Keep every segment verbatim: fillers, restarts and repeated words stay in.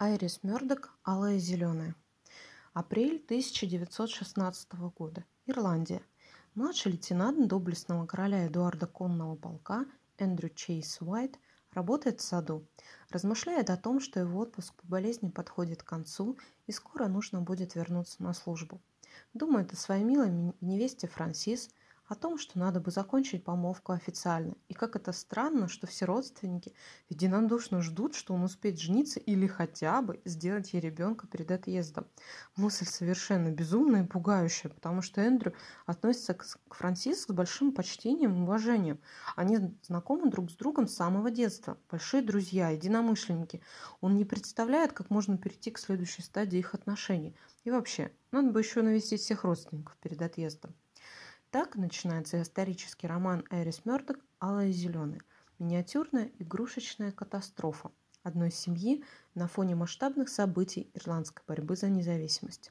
Айрис Мёрдок, «Алое и зелёное». Апрель тысяча девятьсот шестнадцатого года. Ирландия. Младший лейтенант доблестного короля Эдуарда Конного полка Эндрю Чейс Уайт работает в саду, размышляет о том, что его отпуск по болезни подходит к концу и скоро нужно будет вернуться на службу. Думает о своей милой невесте Фрэнсис, о том, что надо бы закончить помолвку официально. И как это странно, что все родственники единодушно ждут, что он успеет жениться или хотя бы сделать ей ребенка перед отъездом. Мысль совершенно безумная и пугающая, потому что Эндрю относится к Франциску с большим почтением и уважением. Они знакомы друг с другом с самого детства, большие друзья, единомышленники. Он не представляет, как можно перейти к следующей стадии их отношений. И вообще, надо бы еще навестить всех родственников перед отъездом. Так начинается исторический роман Айрис Мёрдок «Алое и зелёное». Миниатюрная игрушечная катастрофа одной семьи на фоне масштабных событий ирландской борьбы за независимость.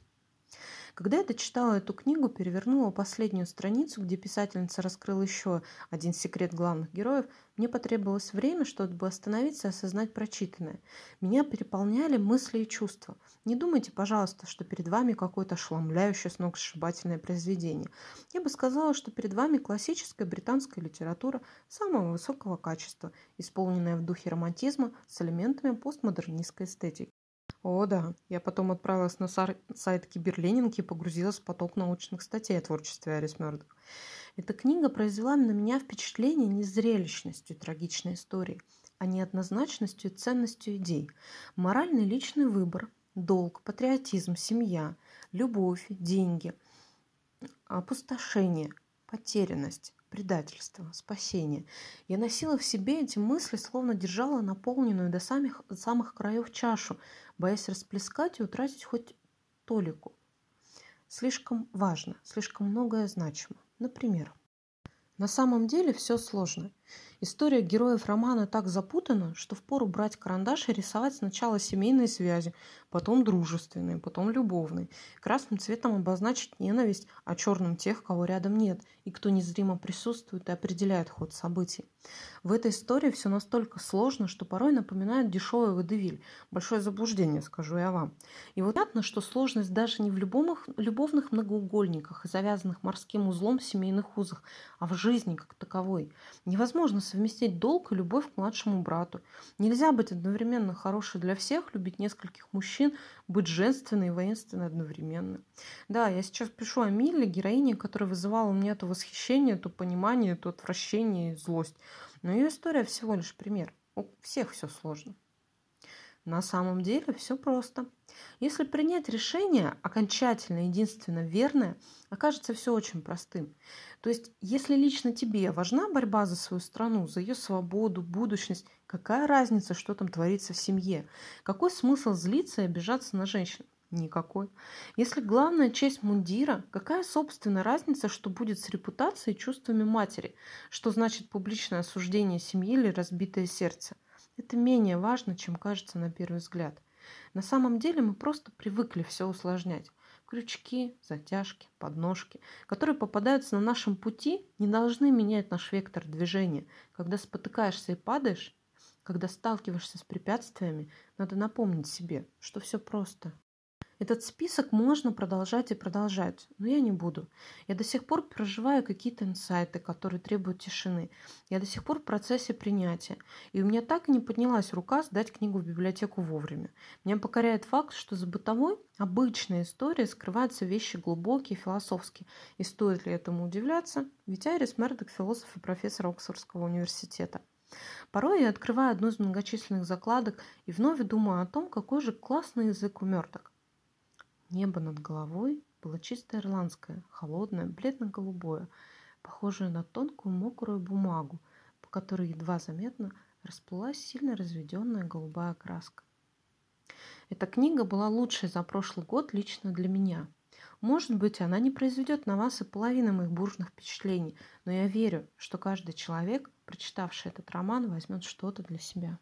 Когда я дочитала эту книгу, перевернула последнюю страницу, где писательница раскрыла еще один секрет главных героев, мне потребовалось время, чтобы остановиться и осознать прочитанное. Меня переполняли мысли и чувства. Не думайте, пожалуйста, что перед вами какое-то ошеломляющее сногсшибательное произведение. Я бы сказала, что перед вами классическая британская литература самого высокого качества, исполненная в духе романтизма с элементами постмодернистской эстетики. О, да. Я потом отправилась на сайт КиберЛенинки и погрузилась в поток научных статей о творчестве Айрис Мёрдок. Эта книга произвела на меня впечатление не зрелищностью трагичной истории, а неоднозначностью и ценностью идей. Моральный личный выбор, долг, патриотизм, семья, любовь, деньги, опустошение, потерянность, предательство, спасение. Я носила в себе эти мысли, словно держала наполненную до самых, до самых краев чашу, боясь расплескать и утратить хоть толику. Слишком важно, слишком многое значимо. Например, на самом деле все сложно. История героев романа так запутана, что впору брать карандаш и рисовать сначала семейные связи, потом дружественные, потом любовные. Красным цветом обозначить ненависть, а черным тех, кого рядом нет, и кто незримо присутствует и определяет ход событий. В этой истории все настолько сложно, что порой напоминает дешевый водевиль. Большое заблуждение, скажу я вам. И вот понятно, что сложность даже не в любовных, любовных многоугольниках и завязанных морским узлом семейных узах, а в жизни как таковой. Невозможно Возможно совместить долг и любовь к младшему брату. Нельзя быть одновременно хорошей для всех, любить нескольких мужчин, быть женственной и воинственной одновременно. Да, я сейчас пишу о Милле, героине, которая вызывала у меня то восхищение, то понимание, то отвращение и злость. Но ее история всего лишь пример. У всех все сложно. На самом деле все просто. Если принять решение, окончательно, единственно верное, окажется все очень простым. То есть, если лично тебе важна борьба за свою страну, за ее свободу, будущность, какая разница, что там творится в семье? Какой смысл злиться и обижаться на женщин? Никакой. Если главная честь мундира, какая, собственно, разница, что будет с репутацией и чувствами матери? Что значит публичное осуждение семьи или разбитое сердце? Это менее важно, чем кажется на первый взгляд. На самом деле мы просто привыкли все усложнять. Крючки, затяжки, подножки, которые попадаются на нашем пути, не должны менять наш вектор движения. Когда спотыкаешься и падаешь, когда сталкиваешься с препятствиями, надо напомнить себе, что все просто. Этот список можно продолжать и продолжать, но я не буду. Я до сих пор проживаю какие-то инсайты, которые требуют тишины. Я до сих пор в процессе принятия. И у меня так и не поднялась рука сдать книгу в библиотеку вовремя. Меня покоряет факт, что за бытовой, обычной историей скрываются вещи глубокие, философские. И стоит ли этому удивляться? Ведь Айрис Мёрдок – философ и профессор Оксфордского университета. Порой я открываю одну из многочисленных закладок и вновь думаю о том, какой же классный язык у Мёрдок. Небо над головой было чисто ирландское, холодное, бледно-голубое, похожее на тонкую мокрую бумагу, по которой едва заметно расплылась сильно разведенная голубая краска. Эта книга была лучшей за прошлый год лично для меня. Может быть, она не произведет на вас и половины моих бурных впечатлений, но я верю, что каждый человек, прочитавший этот роман, возьмет что-то для себя.